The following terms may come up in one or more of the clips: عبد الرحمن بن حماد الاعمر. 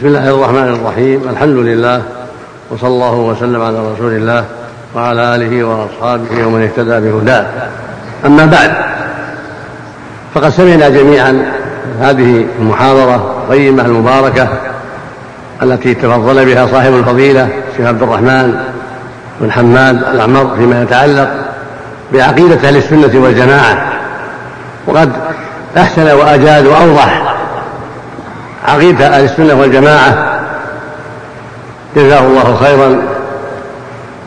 بسم الله الرحمن الرحيم. الحمد لله وصلى الله وسلم على رسول الله وعلى آله وأصحابه ومن اهتدى بهداه. أما بعد، فقد سمعنا جميعا هذه المحاضرة القيمة المباركة التي تفضل بها صاحب الفضيلة الشيخ عبد الرحمن بن حماد الاعمر فيما يتعلق بعقيدة أهل السنة والجماعة، وقد أحسن وأجاد وأوضح عقيدة أهل السنة والجماعة، جزاه الله خيرا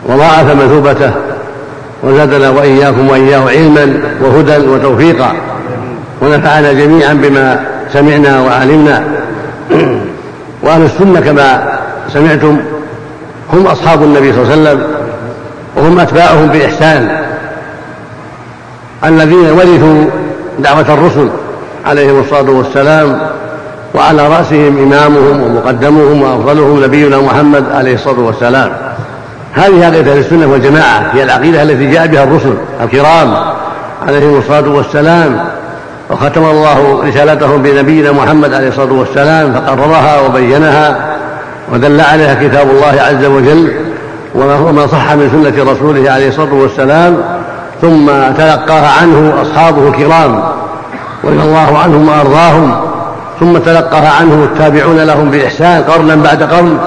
وضاعف مثوبته وزادنا وإياكم وإياه علما وهدى وتوفيقا، ونفعنا جميعا بما سمعنا وعلمنا. وأهل السنة كما سمعتم هم أصحاب النبي صلى الله عليه وسلم، وهم أتباعهم بإحسان الذين ورثوا دعوة الرسل عليهم الصلاة والسلام، وعلى رأسهم إمامهم ومقدمهم وأفضلهم نبينا محمد عليه الصلاة والسلام. هذه عقيدة أهل السنة والجماعة، هي العقيدة التي جاء بها الرسل الكرام عليهم الصلاة والسلام، وختم الله رسالتهم بنبينا محمد عليه الصلاة والسلام، فقررها وبينها ودل عليها كتاب الله عز وجل وما صح من سنة رسوله عليه الصلاة والسلام، ثم تلقاها عنه أصحابه الكرام ورضي الله عنهم وأرضاهم، ثم تلقاها عنه التابعون لهم بإحسان قرنا بعد قرن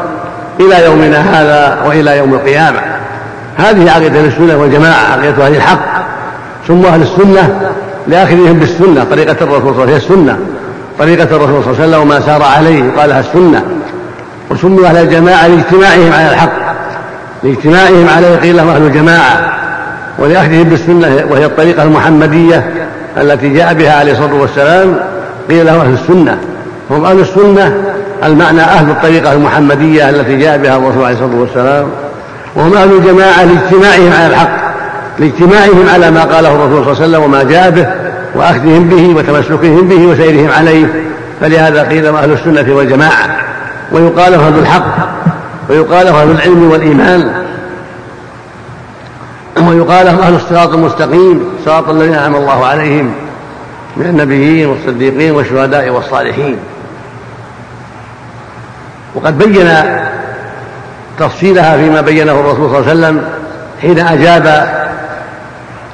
إلى يومنا هذا وإلى يوم القيامة. هذه عقيدة أهل السنة والجماعة، عقيدة أهل الحق. ثم أهل السنة لآخذهم بالسنة، طريقة الرسول صلى الله عليه وسلم، طريقة الرسول صلى الله عليه وسلم وما سار عليه قالها السنة. وسموا أهل الجماعة لاجتماعهم على الحق، لاجتماعهم عليه قيل لهم أهل الجماعة، ولأخذهم بالسنة وهي الطريقة المحمدية التي جاء بها عليه الصلاة والسلام قيل له أهل السنة. هم أهل السنة المعنى أهل الطريقة المحمدية التي جاء بها الرسول عليه الصلاة والسلام، وهم أهل الجماعة لاجتماعهم على الحق، لاجتماعهم على ما قاله الرسول صلى الله عليه وسلم وما جاء به، وأخذهم به وتمسكهم به وسيرهم عليه، فلهذا قيل أهل السنة والجماعة. ويقال أهل الحق، ويقال أهل العلم والإيمان، ويقال أهل الصراط المستقيم، صراط الذين أنعم الله عليهم من النبيين والصديقين والشهداء والصالحين. وقد بين تفصيلها فيما بينه الرسول صلى الله عليه وسلم حين أجاب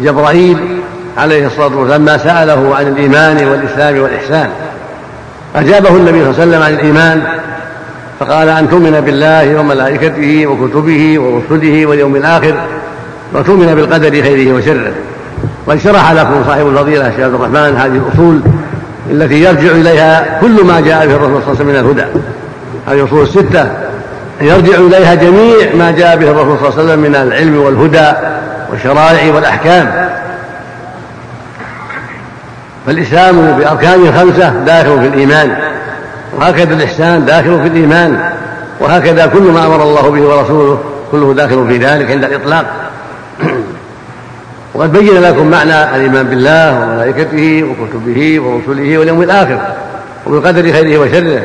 جبرائيل عليه الصلاة والسلام لما سأله عن الإيمان والإسلام والإحسان. أجابه النبي صلى الله عليه وسلم عن الإيمان فقال أن تؤمن بالله وملائكته وكتبه ورسله واليوم الآخر وتؤمن بالقدر خيره وشره. وشرح لكم صاحب الفضيلة الشيخ عبد الرحمن هذه الأصول التي يرجع إليها كل ما جاء به الرسول صلى الله عليه وسلم من الهدى. هذه الأصول الستة يرجع إليها جميع ما جاء به الرسول صلى الله عليه وسلم من العلم والهدى والشرائع والأحكام. فالإسلام بأركانه الخمسة داخل في الإيمان، وهكذا الإحسان داخل في الإيمان، وهكذا كل ما أمر الله به ورسوله كله داخل في ذلك عند الإطلاق. وقد بين لكم معنى الإيمان بالله وملائكته وكتبه ورسله واليوم الآخر وبقدر خيره وشره،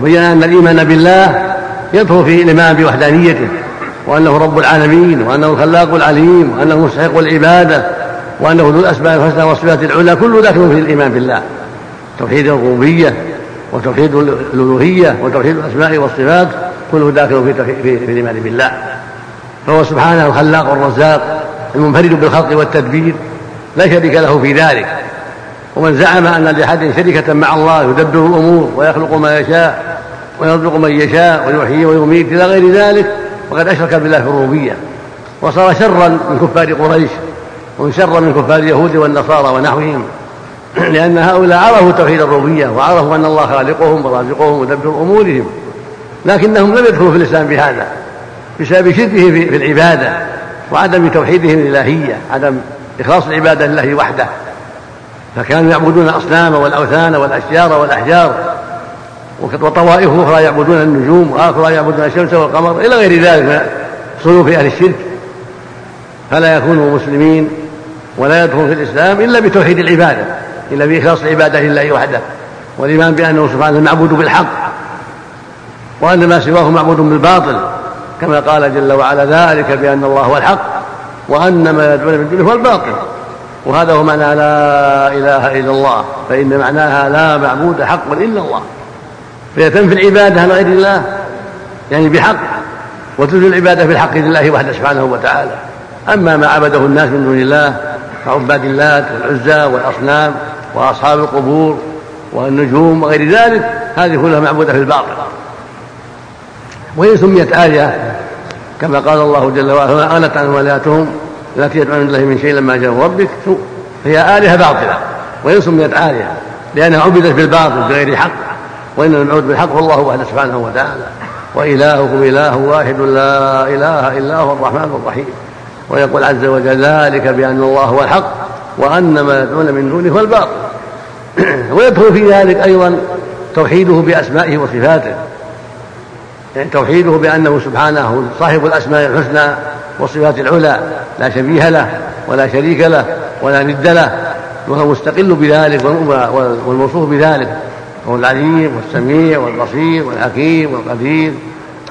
وبين أن الإيمان بالله يدخل فيه الإيمان بوحدانيته، وأنه رب العالمين، وأنه الخلاق العليم، وأنه مستحق العبادة، وأنه ذو الأسماء الحسنى والصفات العلى، كله داخل في الإيمان بالله، توحيد الربوبية وتوحيد الألوهية وتوحيد الأسماء والصفات، كله داخل في الإيمان بالله. فهو سبحانه الخلاق والرزاق المنفرد بالخلق والتدبير، لا شريك له في ذلك. ومن زعم أن لأحد شركة مع الله يدبر الأمور ويخلق ما يشاء ويرزق من يشاء ويحيي ويميت إلى غير ذلك، وقد أشرك بالله في الربوبية، وصار شرا من كفار قريش وشرا من كفار اليهود والنصارى ونحوهم، لأن هؤلاء عرفوا توحيد الربوبية وعرفوا أن الله خالقهم ورازقهم ويدبر أمورهم، لكنهم لم يدخلوا في الإسلام بهذا بسبب شركه في العبادة وعدم توحيدهم الإلهية، عدم إخلاص العبادة لله وحده. فكانوا يعبدون الأصنام والأوثان والأشجار والأحجار، وطوائف أخرى يعبدون النجوم، وآخرى يعبدون الشمس والقمر إلى غير ذلك من صنوف أهل الشرك. فلا يكونوا مسلمين ولا يدخلون في الإسلام إلا بتوحيد العبادة، إلا بإخلاص العبادة لله وحده، والإيمان بأنه سبحانه معبود بالحق وأن ما سواه معبود بالباطل، كما قال جل وعلا ذلك بأن الله هو الحق وأن ما يدعون من دونه هو الباطل. وهذا هو معنى لا إله إلا الله، فإن معناها لا معبود حق إلا الله. فهي تنفي العبادة عن غير الله يعني بحق، وتنفي العبادة بالحق لله وحده سبحانه وتعالى. أما ما عبده الناس من دون الله كعباد اللات والعزى والأصنام وأصحاب القبور والنجوم وغير ذلك، هذه كلها معبودة في الباطل. وهي سميت آية كما قال الله جل وعلا: وما أغنت عن ولاتهم التي يدعون الله من شيء لما جاء ربك. هي آلهة باطلة وهي سميت آلهة لأنها عبدت بالباطل بغير حق، وإن المعبود بالحق هو الله وحده سبحانه وتعالى. وإلهكم إله واحد لا إله إلا هو الرحمن الرحيم. ويقول عز وجل: ذلك بأن الله هو الحق وأن ما يدعون من دونه هو الباطل. ويدخل في ذلك أيضا توحيده بأسمائه وصفاته، يعني توحيده بأنه سبحانه صاحب الأسماء الحسنى والصفات العلى، لا شبيه له ولا شريك له ولا ند له، وهو مستقل بذلك والموصوف بذلك، هو العليم والسميع والبصير والحكيم والقدير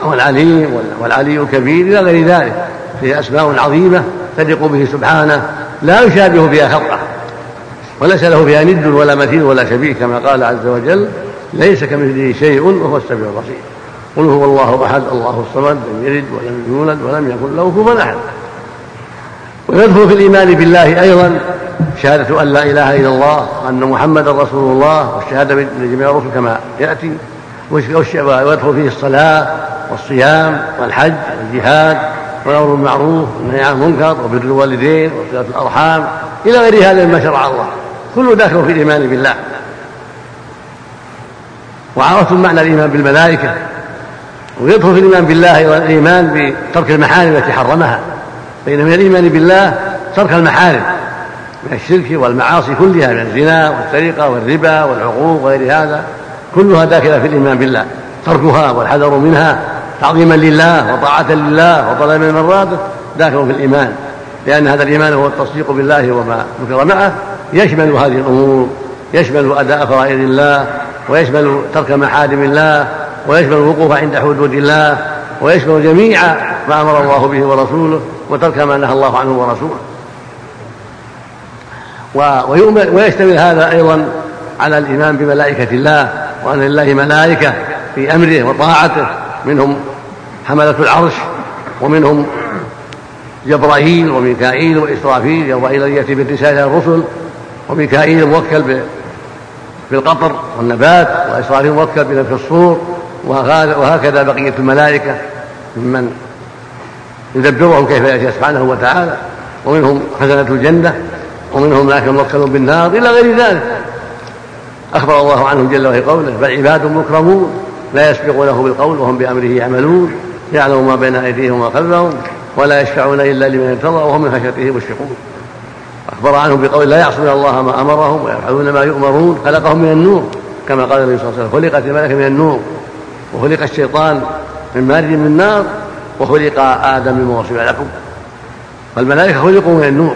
والعليم والعلي الكبير إلى غير ذلك. فهي أسماء عظيمة تليق به سبحانه، لا يشابه بها خلقه وليس له بها ند ولا مثيل ولا شبيه، كما قال عز وجل: ليس كمثله شيء وهو السميع البصير. قل هو الله أحد الله الصمد لم يلد ولم يولد ولم يكن له كفوا أحد. ويدخل في الإيمان بالله أيضا شهادة أن لا إله إلا الله وأن محمدا رسول الله، والشهادة لجميع الرسل كما يأتي. ويدخل فيه الصلاة والصيام والحج والجهاد والأمر بالمعروف والنهي عن المنكر وبر الوالدين وصلة الأرحام إلى غير هذا مما شرع الله، كله داخل في الإيمان بالله. وعرفوا معنى الإيمان بالملائكة. ويدخل في الإيمان بالله والإيمان بترك المحارم التي حرمها، فإن من الإيمان بالله ترك المحارم من الشرك والمعاصي كلها، من الزنا والسرقة والربا والعقوق وغير هذا، كلها داخلة في الإيمان بالله، تركها والحذر منها تعظيما لله وطاعة لله وطلبا من مرضاته داخل في الإيمان، لأن هذا الإيمان هو التصديق بالله وما ذكر معه، يشمل هذه الأمور، يشمل أداء فرائض الله، ويشمل ترك محارم الله، ويشمل الوقوف عند حدود الله، ويشمل جميع ما أمر الله به ورسوله وترك ما نهى الله عنه ورسوله. ويشتمل هذا أيضا على الإيمان بملائكة الله، وأن لله ملائكة في أمره وطاعته، منهم حملة العرش ومنهم جبرائيل وميكائيل وإسرافيل. جبرائيل يأتي بالرسالة الرسل، وميكائيل موكل بالقطر والنبات، وإسرافيل موكل بنفخ الصور، وهكذا بقية الملائكة ممن يدبرهم كيف يشاء سبحانه وتعالى. ومنهم خزنة الجنة، ومنهم لكن موكلون بالنار إلى غير ذلك. أخبر الله عنهم جل وعلا قوله: بل عباد مكرمون لا يسبقونه بالقول وهم بأمره يعملون، يعلم ما بين أيديهم وما خلفهم ولا يشفعون إلا لمن ارتضى وهم من خشيته مشفقون. أخبر عنهم بقول: لا يعصون الله ما أمرهم ويفعلون ما يؤمرون. خلقهم من النور كما قال النبي صلى الله عليه وسلم: خلقت الملائكة من النور، وخلق الشيطان من مارج من نار، وخلق آدم من وصف لكم. فالملائكة خلقوا من النور،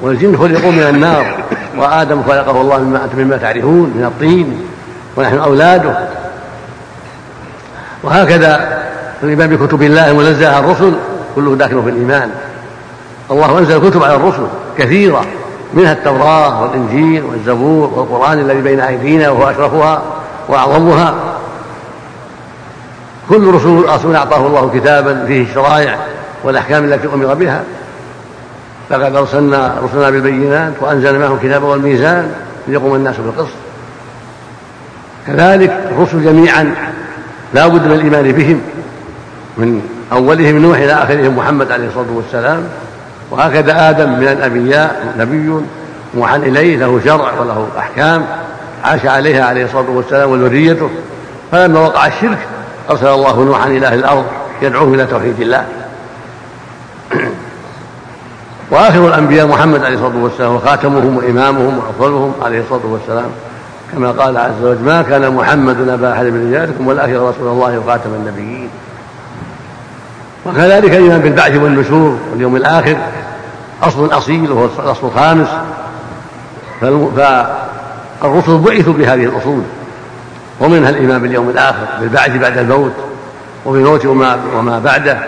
والجن خلقوا من النار، وآدم خلقه الله مما تعرفون من الطين، ونحن أولاده. وهكذا الإيمان بكتب الله منزلها الرسل كله داخل في الإيمان. الله أنزل كتب على الرسل كثيرة، منها التوراة والإنجيل والزبور والقرآن الذي بين أيدينا وهو أشرفها وأعظمها. كل رسول أعطاه الله كتابا فيه الشرائع والأحكام التي أمر بها. لقد أرسلنا رسلنا بالبينات وأنزلنا معهم الكتاب والميزان ليقوم الناس بالقسط. كذلك الرسل جميعا لا بد من الإيمان بهم، من أولهم نوح إلى آخرهم محمد عليه الصلاة والسلام. وهكذا آدم من الأنبياء نبي موحى إليه، له شرع وله أحكام عاش عليها عليه الصلاة والسلام وذريته. فلما وقع الشرك أرسل الله نوحا إلى أهل الأرض يدعوه إلى توحيد الله. وآخر الأنبياء محمد عليه الصلاة والسلام، وخاتمهم وإمامهم وأفضلهم عليه الصلاة والسلام، كما قال عز وجل: ما كان محمد أبا أحد من رجالكم ولكن رسول الله وخاتم النبيين. وكذلك الإيمان بالبعث والنشور واليوم الآخر أصل أصيل، وهو الأصل الخامس. فالرسل بعثوا بهذه الأصول، ومنها الإيمان باليوم الآخر، بالبعث بعد الموت، وبالموت وما بعده،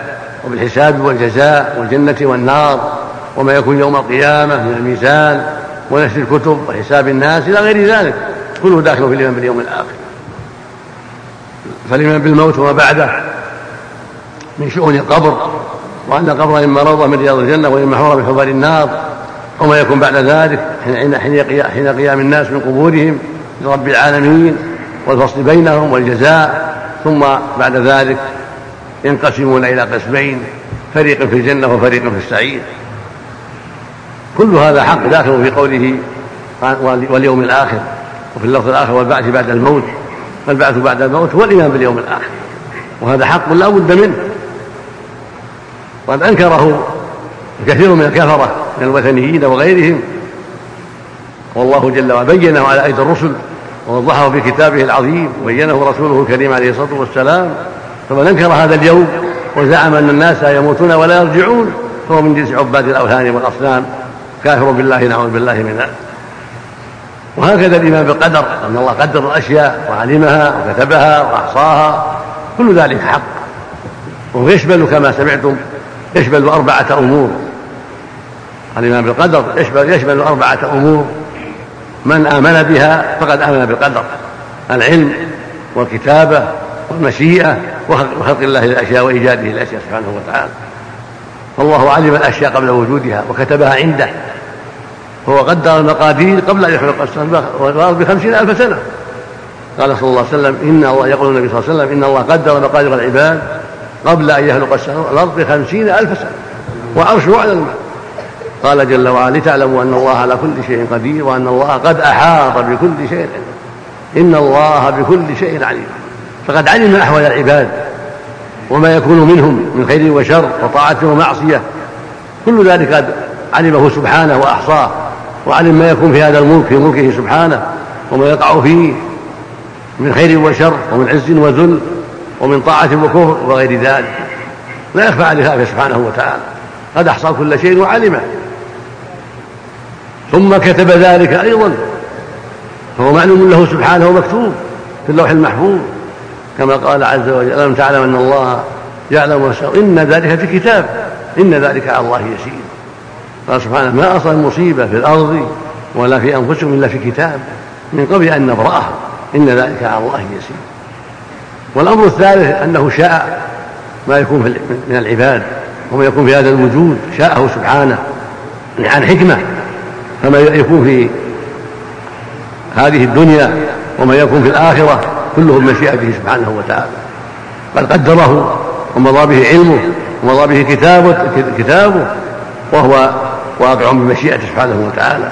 وبالحساب والجزاء والجنة والنار، وما يكون يوم القيامة من الميزان ونشر الكتب وحساب الناس إلى غير ذلك، كله داخل في الإيمان باليوم الآخر. فالإيمان بالموت وما بعده من شؤون القبر، وأن القبر إما روضة من رياض الجنة وإما حورة من حور النار، وما يكون بعد ذلك حين قيام الناس من قبورهم لرب العالمين والفصل بينهم والجزاء. ثم بعد ذلك ينقسمون إلى قسمين، فريق في الجنة وفريق في السعير. كل هذا حق داخل في قوله واليوم الآخر، وفي اللفظ الآخر والبعث بعد الموت، والبعث بعد الموت والإيمان باليوم الآخر، وهذا حق لا بد منه. وقد أنكره الكثير من الكفرة من الوثنيين وغيرهم، والله جل وعلا بينه على أيدي الرسل ووضحه في كتابه العظيم وبينه رسوله الكريم عليه الصلاة والسلام. فمن أنكر هذا اليوم وزعم أن الناس يموتون ولا يرجعون فهو من جنس عباد الأوثان والأصنام، كافر بالله، نعوذ بالله من ذلك. وهكذا الإيمان بالقدر، أن الله قدر الأشياء وعلمها وكتبها وأحصاها، كل ذلك حق. ويشمل كما سمعتم يشمل أربعة أمور، الإيمان بالقدر يشمل أربعة أمور. من آمن بها فقد آمن بالقدر، العلم والكتابة والمشيئة وخلق الله للأشياء وإيجاده للأشياء سبحانه وتعالى. والله علم الأشياء قبل وجودها وكتبها عنده، هو قدر المقادير قبل أن يخلق السماء والأرض ب50,000 سنة. قال صلى الله عليه وسلم يقول النبي صلى الله عليه وسلم إن الله قدر مقادير العباد قبل أن يخلق السماء والأرض ب50,000 سنة وعرشه على الماء. قال جل وعلا لتعلموا أن الله على كل شيء قدير وأن الله قد أحاط بكل شيء علما إن الله بكل شيء عليم. فقد علم أحوال العباد وما يكون منهم من خير وشر وطاعة ومعصية، كل ذلك قد علمه سبحانه وأحصاه، وعلم ما يكون في هذا الملك في ملكه سبحانه، وما يقع فيه من خير وشر ومن عز وذل ومن طاعة وكفر وغير ذلك، لا يخفى عليه سبحانه وتعالى، قد أحصى كل شيء وعلمه. ثم كتب ذلك أيضا، فهو معلوم له سبحانه ومكتوب في اللوح المحفوظ، كما قال عز وجل ألم تعلم أن الله يعلم ما تسرون إن ذلك في كتاب إن ذلك على الله يسير. قال سبحانه ما أصاب مصيبة في الأرض ولا في أنفسهم إلا في كتاب من قبل أن نبرأها إن ذلك على الله يسير. والأمر الثالث أنه شاء ما يكون من العباد وما يكون في هذا الوجود، شاءه سبحانه عن حكمة، فما يكون في هذه الدنيا وما يكون في الآخرة كله بمشيئته سبحانه وتعالى، بل قدره ومضى به علمه ومضى به كتابه وهو واقع بمشيئته سبحانه وتعالى.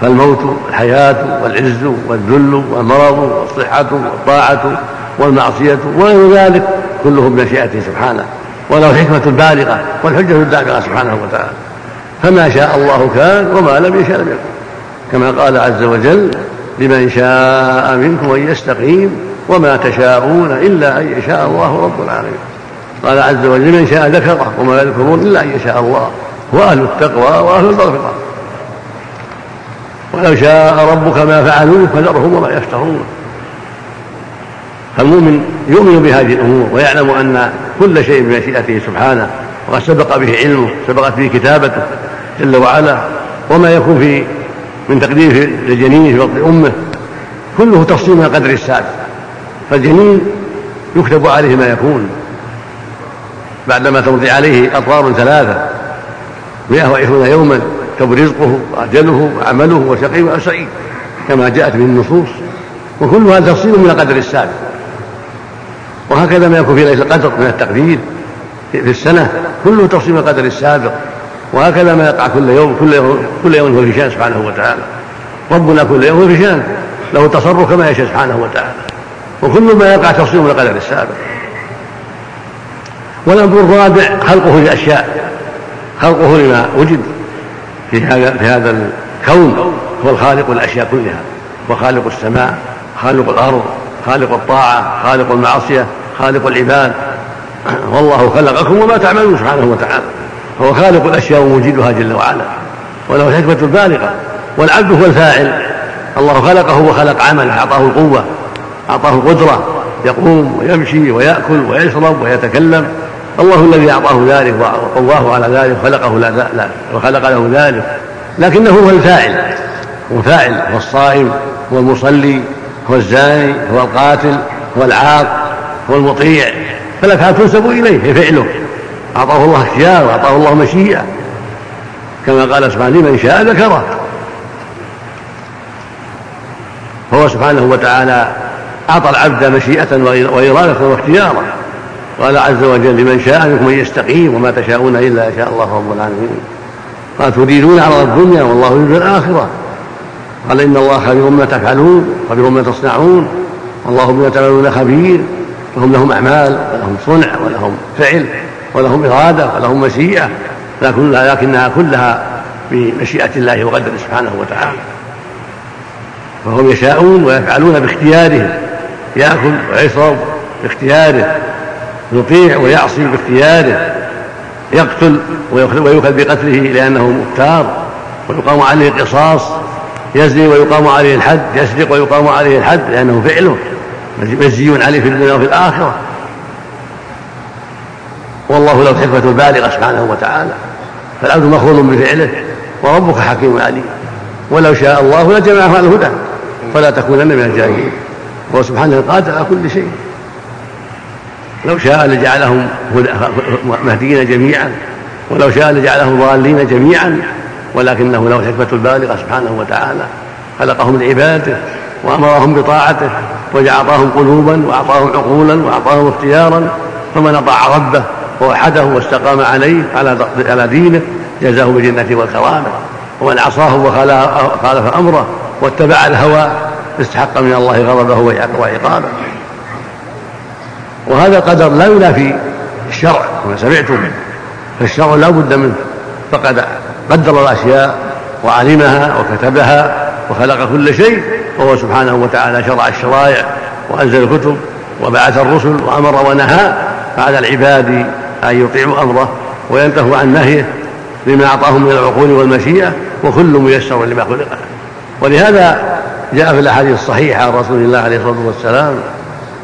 فالموت الحياة والعز والذل والمرض والصحة والطاعة والمعصية وغير ذلك كله بمشيئته سبحانه، وله حكمة بالغة والحجة الدامغة سبحانه وتعالى. فما شاء الله كان وما لم يشاء لم يكن، كما قال عز وجل لمن شاء منكم أن يستقيم وما تشاءون إلا أن يشاء الله رب العالمين. قال عز وجل لمن شاء ذكره وما يذكرون إلا أن يشاء الله وأهل التقوى وأهل المغفرة ولو شاء ربك ما فعلوه فذرهم وما يفترون. فالمؤمن يؤمن بهذه الأمور ويعلم أن كل شيء بمشيئته سبحانه، وقد سبق به علمه سبقت به كتابته جل وعلا، وما يكون في من تقدير الجنين في بطن أمه كله تصميم قدر السابق. فالجنين يكتب عليه ما يكون بعدما تمضي عليه أطوار 320 يوما يكتب رزقه وأجله وعمله وشقي وسعيد كما جاءت به النصوص، وكلها تصميم من قدر السابق. وهكذا ما يكون في ليلة القدر من التقدير في السنة كله تصميم قدر السابق، وهكذا ما يقع كل يوم هو في شأن سبحانه وتعالى. ربنا كل يوم هو في شأن، له تصرف كما يشاء سبحانه وتعالى، وكل ما يقع تصميم لقدر السابق. والأمر الرابع خلقه للأشياء، خلقه لما وجد في هذا الكون، هو الخالق الأشياء كلها، وخالق السماء، خالق الأرض، خالق الطاعة، خالق المعصية، خالق العباد. والله خلقكم وما تعملون سبحانه وتعالى، هو خالق الأشياء وموجدها جل وعلا، وله حكمة بالغة. والعبد هو الفاعل، الله خلقه وخلق عمله، أعطاه القوة، أعطاه القدرة، يقوم ويمشي ويأكل ويشرب ويتكلم، الله الذي أعطاه ذلك وقواه على ذلك وخلق له ذلك، لكنه هو الفاعل. هو فاعل، هو الصائم، هو المصلي، هو الزاني، هو القاتل، هو العاق، والمطيع فلك تنسب إليه فعله، أعطاه الله اختيار وأعطاه الله مشيئة كما قال سبحانه لمن شاء ذكره. فهو سبحانه وتعالى أعطى العبد مشيئة وإرادة واختيارا، قال عز وجل لمن شاء منكم يستقيم وما تشاءون إلا إن شاء الله رب العالمين. قال تريدون عرض الدنيا والله يريد الآخرة. قال إن الله خبير ما تفعلون خبير ما تصنعون والله بما تعملون خبير. لهم أعمال ولهم صنع ولهم فعل ولهم إرادة ولهم مشيئة، لكنها كلها بمشيئة الله وقدره سبحانه وتعالى. فهم يشاءون ويفعلون باختيارهم، يأكل ويشرب باختياره، يطيع ويعصي باختياره، يقتل ويؤخذ بقتله لأنه مختار ويقام عليه القصاص، يزني ويقام عليه الحد، يسرق ويقام عليه الحد لأنه فعله، مجزي عليه في الدنيا وفي الآخرة. والله له الحكمة البالغة سبحانه وتعالى، فالعبد مخول بفعله وربك حكيم عليم. ولو شاء الله لجمعهم على الهدى فلا تكونن من الجاهلين. هو سبحانه قادر على كل شيء، لو شاء لجعلهم مهديين جميعا ولو شاء لجعلهم ضالين جميعا، ولكنه له الحكمة البالغة سبحانه وتعالى. خلقهم لعباده وأمرهم بطاعته وأعطاهم قلوبا وأعطاهم عقولا وأعطاهم اختيارا، فمن أطاع ربه ووحده واستقام عليه على دينه جزاه بالجنة والكرامة، ومن عصاه وخالف أمره واتبع الهوى استحق من الله غضبه وعقابه. وهذا قدر لا ينافي الشرع كما سمعتم، فالشرع لا بد منه، فقد قدر الأشياء وعلمها وكتبها وخلق كل شيء. وهو سبحانه وتعالى شرع الشرائع وأنزل الكتب وبعث الرسل وأمر ونهى، فعلى العباد أن يطيعوا أمره وينتهوا عن نهيه لما أعطاهم من العقول والمشيئة، وكل ميسر لما خلق له. ولهذا جاء في الأحاديث الصحيحة عن رسول الله عليه الصلاة والسلام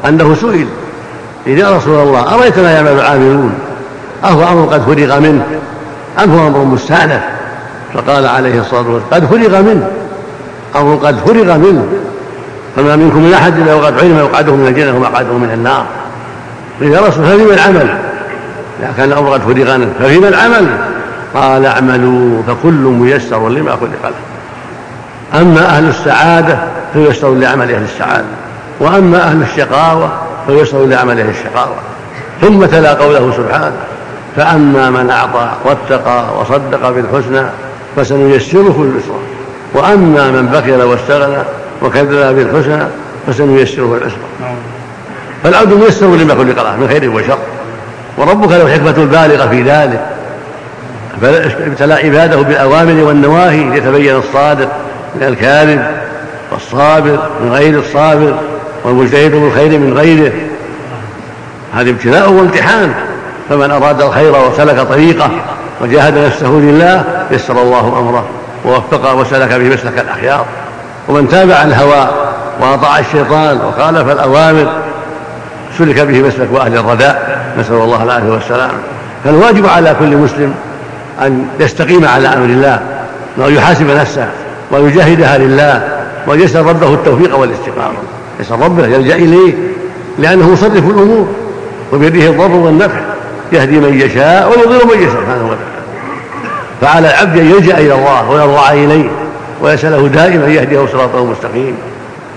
أنه سئل يا رسول الله أرأيت ما يعمل العاملون أهو أمر قد فرغ منه أم هو أمر مستأنف؟ فقال عليه الصلاة والسلام قد فرغ منه، أمر قد فرغ منه، فما منكم من أحد إلا وقد علم يقعده من الجنة ومقعده من النار. يا رسول ففيما العمل؟ لا كان الأمر قد فرغ منه، ففيما العمل؟ قال اعملوا فكل ميسر لما خلق له. أما أهل السعادة فييسر لعمل أهل السعادة، وأما أهل الشقاوة فييسر لعمل أهل الشقاوة. ثم تلا قوله سبحانه فأما من أعطى واتقى وصدق بالحسنى فسنيسره لليسرى، وأما من بخل واستغنى وكذب بالحسنى فسنيسره للعسرى. فالعبد ميسر لما خلق له من خير وشر، وربك له الحكمة البالغة في ذلك، ابتلى عباده بالأوامر والنواهي ليتبين الصادق من الكاذب والصابر من غير الصابر والمجتهد بالخير من غيره. هذا ابتلاء وامتحان، فمن أراد الخير وسلك طريقه وجاهد نفسه لله يسر الله أمره ووفقه وسلك به مسلك الأخيار. ومن تابع الهوى وأطاع الشيطان وخالف الأوامر سلك به مسلك وأهل الرداء، نسأل الله العافية والسلام. فالواجب على كل مسلم أن يستقيم على أمر الله وأن يحاسب نفسه ويجاهدها لله ويسأل ربه التوفيق والاستقامة، يسأل ربه يلجأ إليه لأنه مصرف الأمور وبيده الضر والنفع، يهدي من يشاء ويضل من يشاء سبحانه وتعالى. فعلى العبد أن يلجأ إلى الله ويضرع إليه ويسأله دائما أن يهديه صراطه المستقيم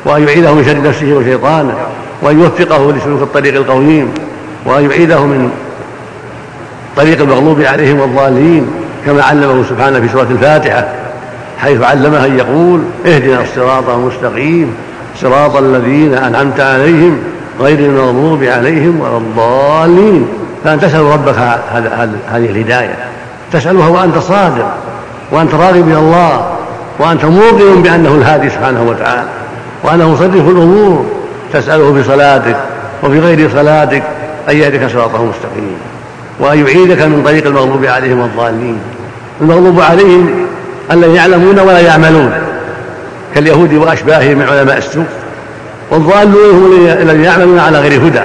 وأن يعيده من شر نفسه وشيطانه وأن يوفقه لسلوك الطريق القويم وأن يعيده من طريق المغلوب عليهم والضالين، كما علمه سبحانه في سورة الفاتحة حيث علمها أن يقول اهدنا الصراط المستقيم صراط الذين أنعمت عليهم غير المغلوب عليهم ولا الضالين. فأن تسأل ربك هذه الهداية، تسألها وأنت صادق وأنت راغب إلى الله وأنت موقن بأنه الهادي سبحانه وتعالى وأنه مصرف الأمور، تسأله بصلاتك وفي غير صلاتك أن يهدك صراطه المستقيم وأن يعيدك من طريق المغلوب عليهم والضالين. المغلوب عليهم الذين يعلمون ولا يعملون كاليهود وأشباههم من علماء السوء، والضالون هم الذين يعملون على غير هدى،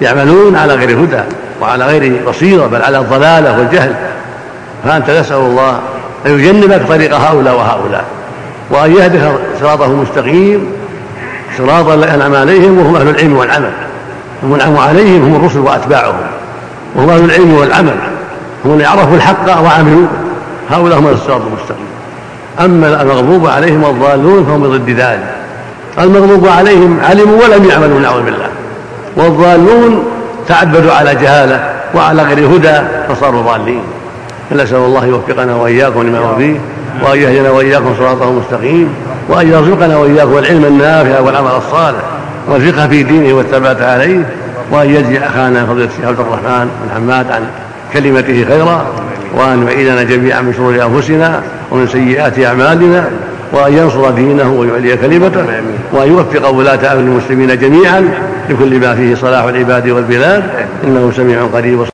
يعملون على غير هدى وعلى غير بصيرة بل على الضلالة والجهل. فأنت نسأل الله أن يجنبك طريق هؤلاء وهؤلاء وأن يهدك صراطه المستقيم صراط الذين أنعم عليهم وهم أهل العلم والعمل. والمنعم عليهم هم الرسل وأتباعهم، وهم أهل العلم والعمل، هم اللي عرفوا الحق وعملوا، هؤلاء هم الصراط المستقيم. أما المغضوب عليهم والضالون فهم ضد ذلك. المغضوب عليهم علموا ولم يعملوا نعوذ بالله، والضالون تعبدوا على جهالة وعلى غير هدى فصاروا ضالين. نسأل الله يوفقنا وإياكم لما هو فيه، وأن يهدنا وإياكم صراطه المستقيم، وأن يرزقنا وإياكم العلم النافع والعمل الصالح والفقه في دينه والثبات عليه، وأن يجزي أخانا فضيلة الشيخ عبد الرحمن بن حماد عن كلمته خيرا، وأن يعيذنا جميعا من شرور أنفسنا ومن سيئات أعمالنا، وأن ينصر دينه ويعلي كلمته، وأن يوفق ولاة أمر المسلمين جميعا لكل ما فيه صلاح العباد والبلاد، إنه سميع قريب.